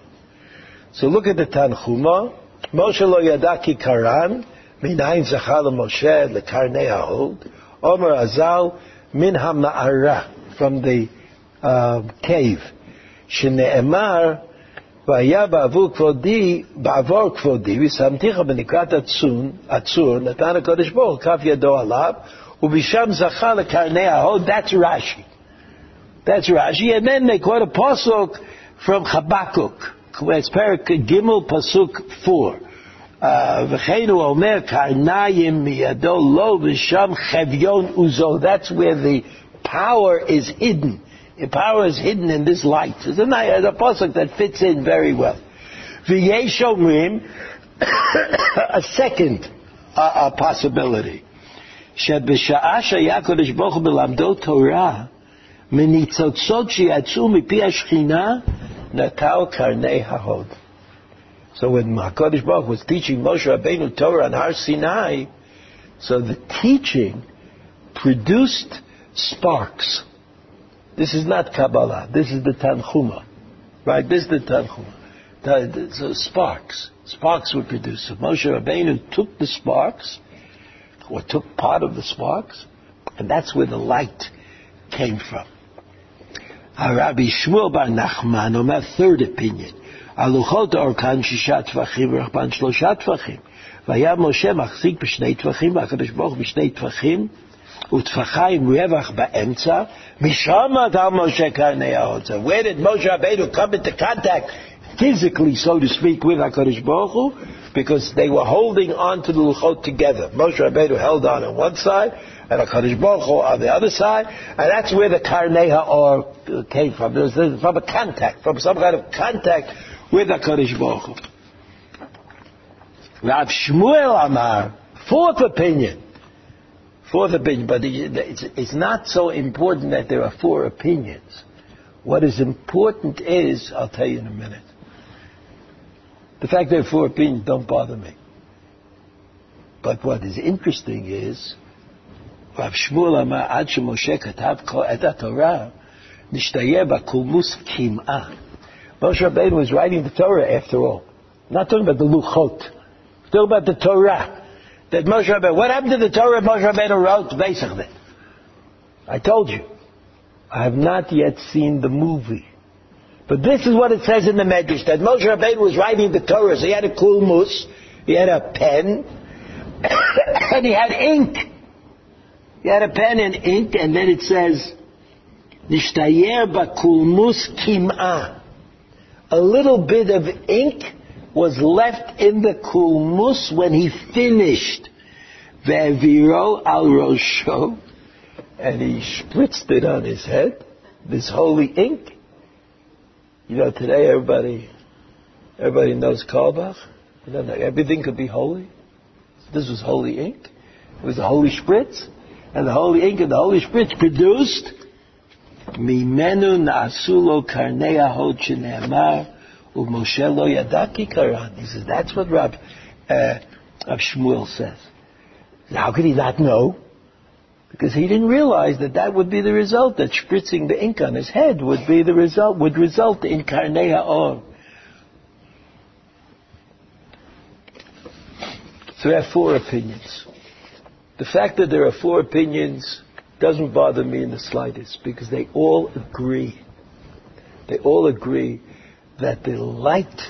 So look at the Tanchuma. Moshe lo yadaki karan, minayin zachar Moshe le karnei Or, Omer Azal, min ha-ma'ara, from the cave. Shene'emar, v'aya ba'avor kvodi, v'samticha b'nikrat atzur, natan HaKadosh Baruch Hu kaf yado alav, u'bisham zachar le karnei Or. That's Rashi. And then they quote a pasuk from Habakkuk. It's Perek Gimel Pasuk 4. V'cheinu omer karnayim miyado lo v'sham chevyon uzo. That's where the power is hidden. The power is hidden in this light. It's a pasuk that fits in very well. V'yesh omrim, a second possibility. Sheb'sha'a sheHakadosh Baruch Hu melamdo Torah menitzotzot she'yatzu mipi hashchina. So when HaKadosh Baruch was teaching Moshe Rabbeinu Torah on Har Sinai, so the teaching produced sparks. This is not Kabbalah. This is the Tanchuma. Right? This is the Tanchuma. So sparks. Sparks were produced. So Moshe Rabbeinu took the sparks, or took part of the sparks, and that's where the light came from. Rabbi Shmuel bar Nachman, my third opinion. Luchot orkan shisha tvachim, rachban shlosha tvachim. Vaya Moshe machzik b'shnei tvachim, HaKadosh Baruch Hu b'shnei tvachim, u'tfachayim revach ba'emtza, misham adam Moshe karnei Or. Where did Moshe Rabbeinu come into contact physically, so to speak, with HaKadosh Baruch Hu? Because they were holding on to the Luchot together. Moshe Rabbeinu held on one side, and HaKadosh Baruch Hu on the other side, and that's where the Karnei Or came from. It was from a contact, from some kind of contact with HaKadosh Baruch Hu. Rav Shmuel Amar, fourth opinion, but it's not so important that there are four opinions. What is important is, I'll tell you in a minute. The fact there are four opinions don't bother me. But what is interesting is, Rav Shmuel Amar Ad Moshe Katav Et HaTorah Nishtayeh B'Kulmus Kim'ah. Moshe Rabbeinu was writing the Torah after all. I'm not talking about the Luchot. I'm talking about the Torah. That Moshe Rabbeinu. What happened to the Torah Moshe Rabbeinu wrote? Basically, I told you, I have not yet seen the movie. But this is what it says in the Medrash, that Moshe Rabbeinu was writing the Torah, so he had a kulmus, he had a pen, and he had ink. He had a pen and ink, and then it says, Nishtayer bakulmus kim'ah. A little bit of ink was left in the kulmus when he finished. Ve'viro al rosho, and he spritzed it on his head, this holy ink. You know, today everybody knows Kalbach. You know, everything could be holy. This was holy ink. It was a holy spritz. And the holy ink and the holy spritz produced Mimenu Na'asulo Karnei Or Shene'amar U'Moshe Lo Yada Ki Karan. He says, that's what Rab Shmuel says. How could he not know? Because he didn't realize that would be the result, that spritzing the ink on his head would be the result, would result in Karnei Or. So we have four opinions. The fact that there are four opinions doesn't bother me in the slightest, because they all agree. They all agree that the light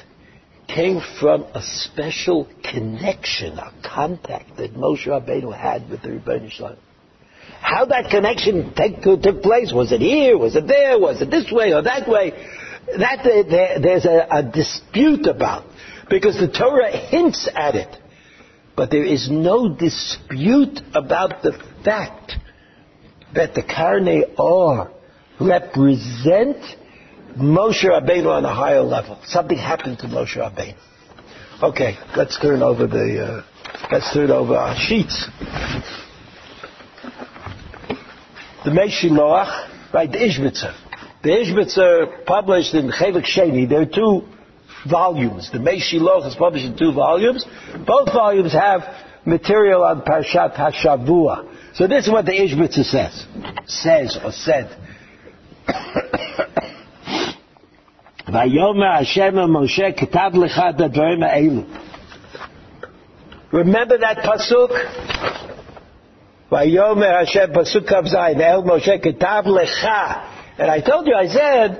came from a special connection, a contact that Moshe Rabbeinu had with the Rebbeinu Shalom. How that connection took place? Was it here? Was it there? Was it this way or that way? That there's a dispute about, because the Torah hints at it. But there is no dispute about the fact that the Karnei Or represent Moshe Rabbeinu on a higher level. Something happened to Moshe Rabbeinu. Okay, let's turn over our sheets. The Mei Hashiloach, right, the Ishbitzer. The Ishbitzer published in Chelik Sheni. There are two volumes. The Mei Hashiloach is published in two volumes. Both volumes have material on Parshat HaShavua. So this is what the Ishbitzer said. Vayomer Hashem Moshe ketav lecha advarim ha'elu. Remember that pasuk? Vayomer Hashem pasuk kav zayin el Moshe ketav lecha. And I told you, I said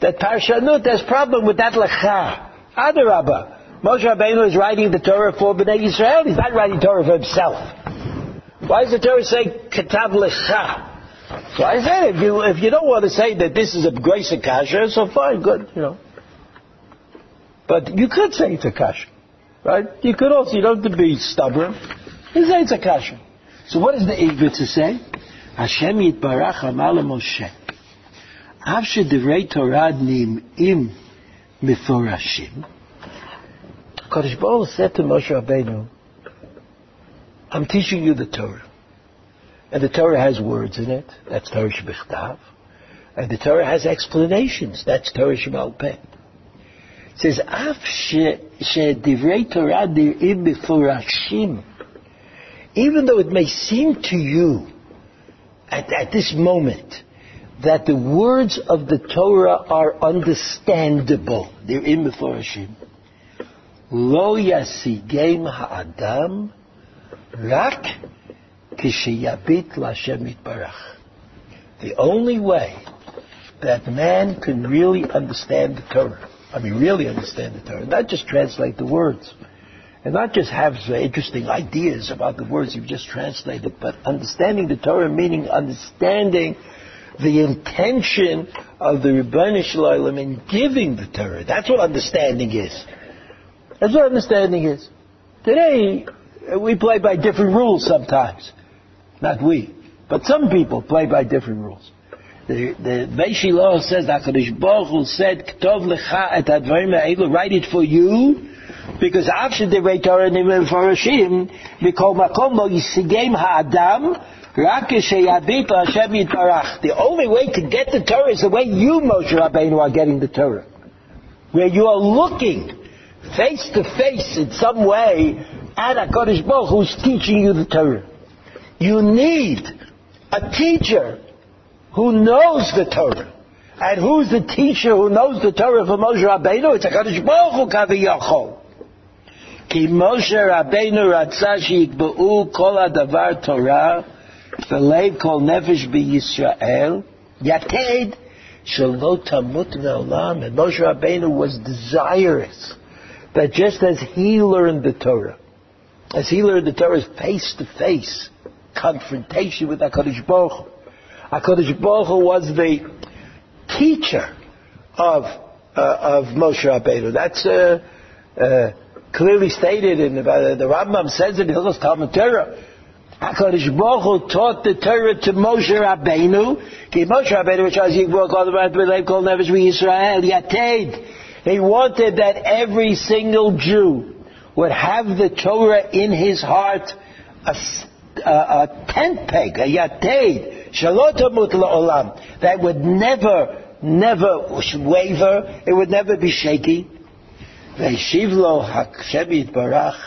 that Parshanut has problem with that lecha. Adarabba, Moshe Rabbeinu is writing the Torah for B'nai Yisrael. He's not writing Torah for himself. Why is the Torah saying ketav lecha? So I said, if you don't want to say that this is a grace akasha, so fine, good, you know. But you could say it's akasha, right? You could also, you don't have to be stubborn. You say it's akasha. So what does the Ishbitzer say? Hashem Yitbarach Amala Moshe. Avshe Divrei Torah Nim'im Miforashim. Kodesh Baruch said to Moshe Rabbeinu, I'm teaching you the Torah. And the Torah has words in it. That's Torah Shebichtav. And the Torah has explanations. That's Torah Shebalpeh. It says, Avshe Divrei Torah Nim'im Miforashim. Even though it may seem to you at this moment that the words of the Torah are understandable, they're in Meforashim. Lo yasigem ha'adam rak kisheyabit la'Hashem Yitbarach. The only way that man can really understand the Torah, not just translate the words, and not just have interesting ideas about the words you've just translated, but understanding the Torah, meaning understanding the intention of the Rebbeinu Shalom in giving the Torah. That's what understanding is. Today, we play by different rules sometimes. Not we, but some people play by different rules. The Mei Hashiloach says, HaKadosh Baruch Hu said, K'tov lecha et hadvarim ha'elu, write it for you, because after the Torah Nimim Farashim, Mikol Makom Lo Yisigem Ha'adam, Rak Sheyabit Hashem Yitbarach. The only way to get the Torah is the way you, Moshe Rabbeinu, are getting the Torah. Where you are looking face to face in some way at HaKadosh Baruch Hu who's teaching you the Torah. You need a teacher who knows the Torah. And who's the teacher who knows the Torah for Moshe Rabbeinu? It's HaKadosh Baruch Hu Kaviyachol. Ki Moshe Rabbeinu ratza sheyikba'u kol hadavar Torah V'lev kol nefesh b'Yisrael yated shalot tamut me'olam. And Moshe Rabbeinu was desirous that just as he learned the Torah, as face-to-face confrontation with HaKadosh Baruch Hu. HaKadosh Baruch Hu was the teacher of Moshe Rabbeinu. That's clearly stated, and the Rambam says it in Hilchos Talmud Torah. HaKadosh Baruch Hu taught the Torah to Moshe Rabbeinu. Ki Moshe Rabbeinu, which was Yigvor, called the Rabbeinu, called Nevish, Yisrael, Yated. He wanted that every single Jew would have the Torah in his heart, a tent peg, a yateid, shalot amut la'olam, that would never waver, it would never be shaky. Ve'yishiv lo Hashem yitbarach.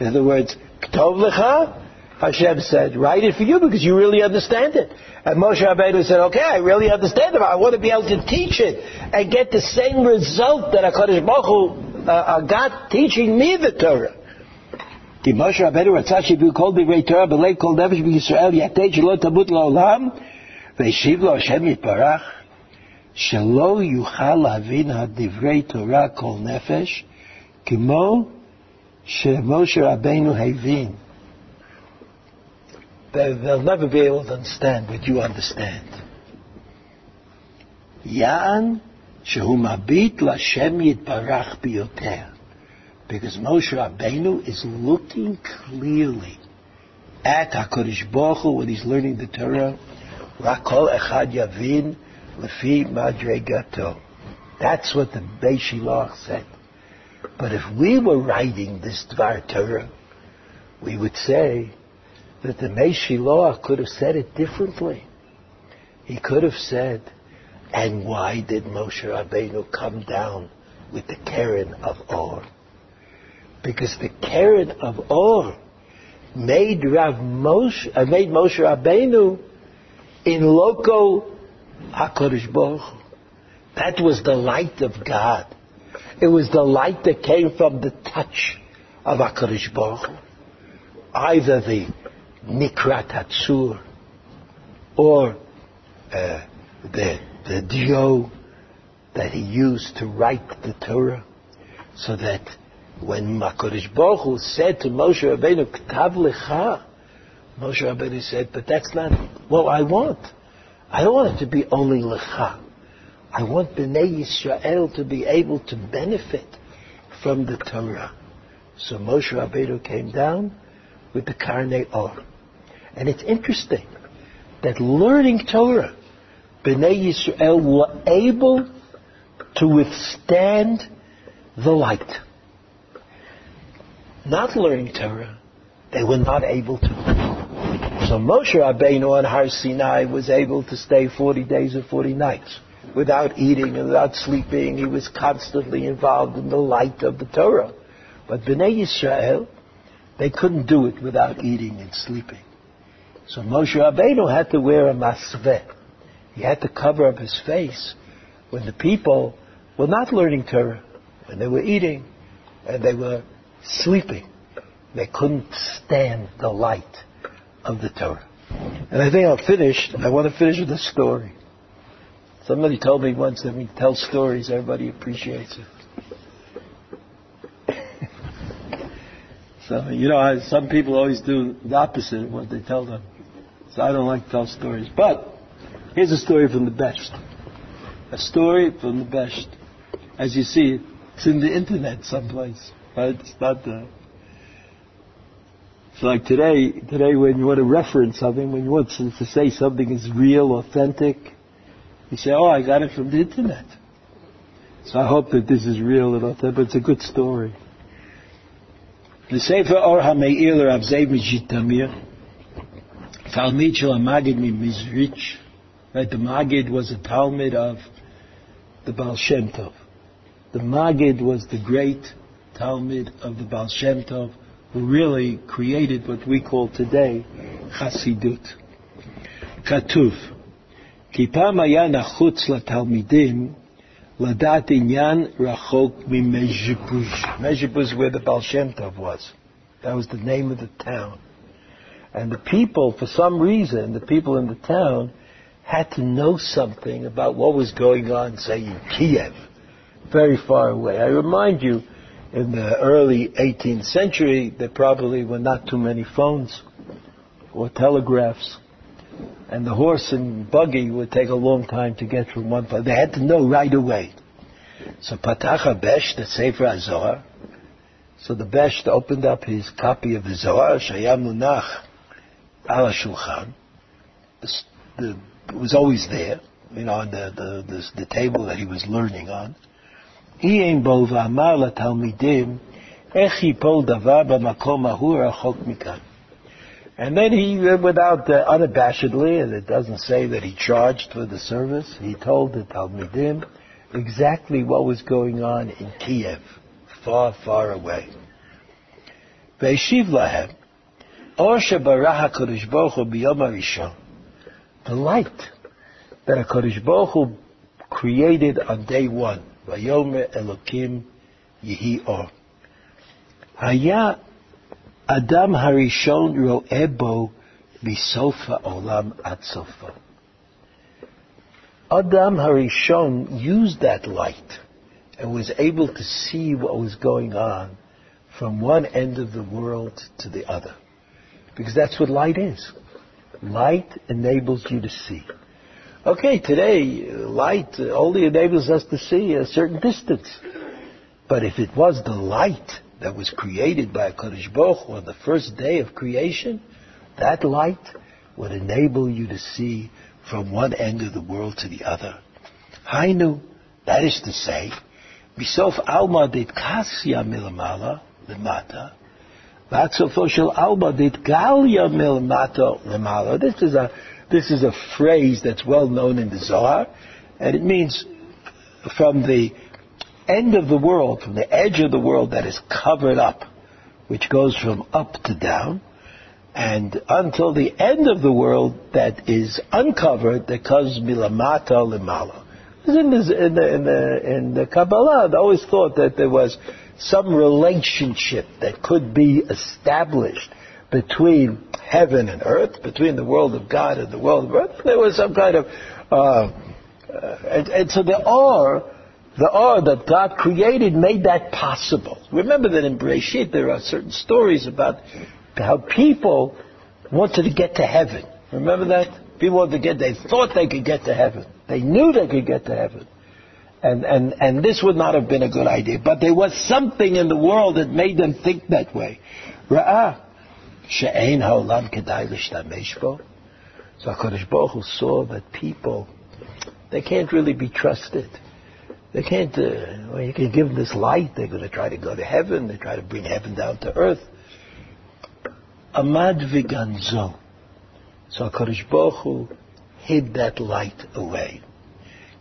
In other words, k'tov lecha, Hashem said, write it for you because you really understand it. And Moshe Rabbeinu said, okay, I really understand it. I want to be able to teach it and get the same result that HaKadosh Baruch Hu got teaching me the Torah. Moshe Rabbeinu Ratzashi B'u Kol Divrei Torah B'Lev Kol Nefesh B'Yisrael Yatei Shelo Tamut La'olam V'Yishiv Lo Hashem Yitbarach Shelo Yuchal Lahavin HaDivrei Torah Kol Nefesh K'mo She'Moshe Rabbeinu Havin. They'll never be able to understand what you understand. Ya'an Shehu mabit l'Hashem yitbarach biyoter, because Moshe Rabbeinu is looking clearly at HaKadosh Baruch Hu when he's learning the Torah. Rakol echad yavin lefi madregato. That's what the Mei Hashiloach said. But if we were writing this Dvar Torah, we would say that the Mei Hashiloach could have said it differently. He could have said, and why did Moshe Rabbeinu come down with the Karnei Or? Because the Karnei Or made Moshe Rabbeinu in loco HaKadosh Baruch Hu. That was the light of God. It was the light that came from the touch of HaKadosh Baruch Hu. Either the Nikrat Hatzur or the dio that he used to write the Torah, so that when HaKadosh Baruch Hu said to Moshe Rabbeinu, K'tav lecha, Moshe Rabbeinu said, but that's not what I want. I don't want it to be only lecha. I want B'nai Yisrael to be able to benefit from the Torah. So Moshe Rabbeinu came down with the Karnei Or. And it's interesting that learning Torah, B'nai Yisrael were able to withstand the light. Not learning Torah, they were not able to. So Moshe Rabbeinu on Har Sinai was able to stay 40 days and 40 nights without eating and without sleeping. He was constantly involved in the light of the Torah. But B'nai Yisrael, they couldn't do it without eating and sleeping. So Moshe Rabbeinu had to wear a masveh. He had to cover up his face when the people were not learning Torah, when they were eating and they were sleeping. They couldn't stand the light of the Torah. And I think I want to finish with a story. Somebody told me once that when you tell stories, everybody appreciates it. So, you know, some people always do the opposite of what they tell them. So I don't like to tell stories. But here's a story from the best. A story from the best. As you see, it's in the internet someplace. Right? It's not the... It's like today when you want to reference something, when you want to say something is real, authentic, you say, oh, I got it from the internet. So I hope that this is real and authentic, but it's a good story. The Sefer HaMe'ir Rav Zev Mizhitamir, Talmid Shel HaMagid Mimizrich. Right, the Magid was a Talmid of the Baal Shem Tov. The Magid was the great Talmid of the Baal Shem Tov, who really created what we call today Chassidut. Katuv, Ki pam haya nachutz latalmidim ladat inyan rachok mimezhibush. Mezhibush, where the Baal Shem Tov was. That was the name of the town. And the people, for some reason, the people in the town had to know something about what was going on, say, in Kiev, very far away. I remind you, in the early 18th century, there probably were not too many phones or telegraphs, and the horse and buggy would take a long time to get from one place. They had to know right away. So Patach HaBesh, the Sefer HaZohar, so the Besh opened up his copy of the Zohar, Shaya Munach Al HaShulchan. It was always there, you know, on the table that he was learning on. And then he, without unabashedly, and it doesn't say that he charged for the service, he told the Talmidim exactly what was going on in Kiev, far, far away. The light that HaKadosh Baruch Hu created on day one, Vayomer Elokim Yehi Or. Haya Adam Harishon Ro'eh Bo Misofa Olam Ad Sofa. Adam Harishon used that light and was able to see what was going on from one end of the world to the other. Because that's what light is. Light enables you to see. Okay, today, light only enables us to see a certain distance. But if it was the light that was created by HaKadosh Baruch Hu on the first day of creation, that light would enable you to see from one end of the world to the other. Hainu, that is to say, Bisof Alma dit Kasya Milamala Limata. This is a phrase that's well known in the Zohar, and it means from the end of the world, from the edge of the world that is covered up, which goes from up to down, and until the end of the world that is uncovered, that comes milamata limala. In the Kabbalah, I always thought that there was some relationship that could be established between heaven and earth, between the world of God and the world of earth. There was some kind of... and so the that God created made that possible. Remember that in Bereshit there are certain stories about how people wanted to get to heaven. Remember that? People wanted to get... They thought they could get to heaven. They knew they could get to heaven. And this would not have been a good idea. But there was something in the world that made them think that way. Ra'ah she'ein ha'olam kedai l'shtamesh bo. So HaKadosh Baruch Hu saw that people, they can't really be trusted. They can't, well, you can give them this light, they're going to try to go to heaven, they try to bring heaven down to earth. Amad v'ganzo. So HaKadosh Baruch Hu hid that light away.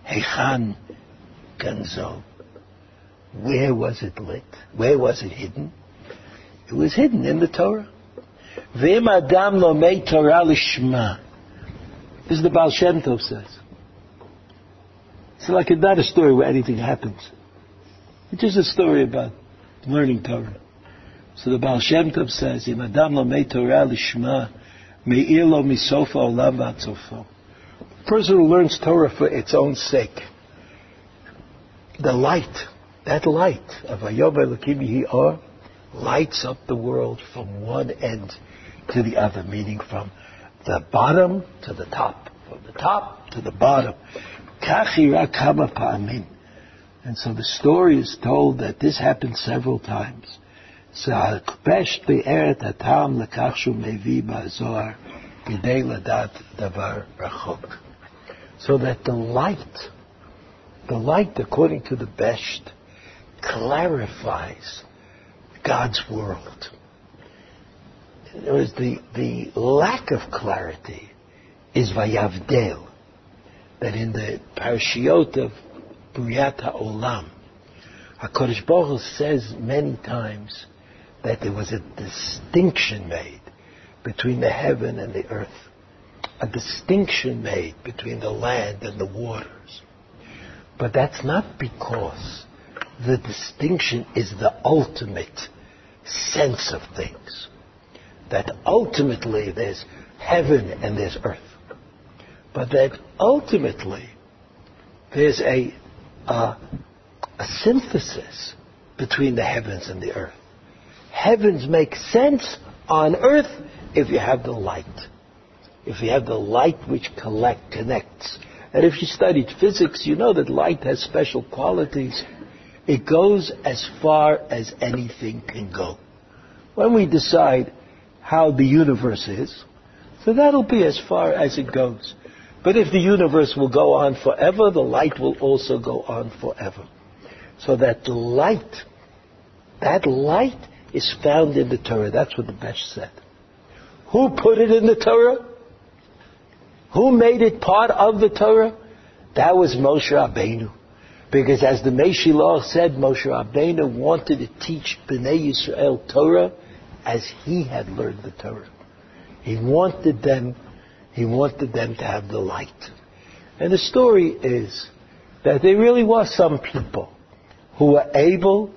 Heichan Ganzo. Where was it lit? Where was it hidden? It was hidden in the Torah. V'im adam lo mei Torah lishma. This is the Baal Shem Tov says. It's like not a story where anything happens. It's just a story about learning Torah. So the Baal Shem Tov says, Im adam lo mei Torah lishma, me'ir lo misofa olam v'atzofo. A person who learns Torah for its own sake, the light, that light of Vayomer Elokim Yehi Or lights up the world from one end to the other, meaning from the bottom to the top, from the top to the bottom. And so the story is told that this happened several times. So that the light, according to the Besht, clarifies God's world. In other words, the lack of clarity is Vayavdel. That in the Parashiot of Briat HaOlam, HaKadosh Baruch Hu says many times that there was a distinction made between the heaven and the earth. A distinction made between the land and the waters. But that's not because the distinction is the ultimate sense of things. that ultimately there's heaven and there's earth. But that ultimately there's a synthesis between the heavens and the earth. Heavens make sense on earth if you have the light. If you have the light which connects. And if you studied physics, you know that light has special qualities. It goes as far as anything can go. When we decide how the universe is, so that'll be as far as it goes. But if the universe will go on forever, the light will also go on forever. So that light is found in the Torah. That's what the Besh said. Who put it in the Torah? Who made it part of the Torah? That was Moshe Rabbeinu. Because as the Mei Hashiloach said, Moshe Rabbeinu wanted to teach B'nai Yisrael Torah as he had learned the Torah. He wanted them to have the light. And the story is that there really were some people who were able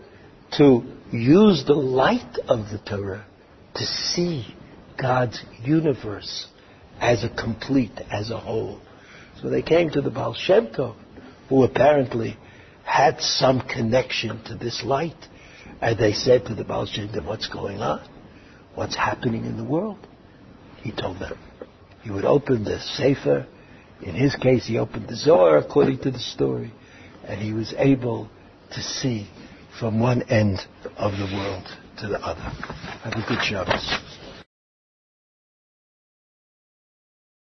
to use the light of the Torah to see God's universe as a complete, as a whole. So they came to the Baal Shem Tov, who apparently had some connection to this light. And they said to the Baal Shem Tov, what's going on? What's happening in the world? He told them. He would open the Sefer. In his case, he opened the Zohar, according to the story. And he was able to see from one end of the world to the other. Have a good Shabbos.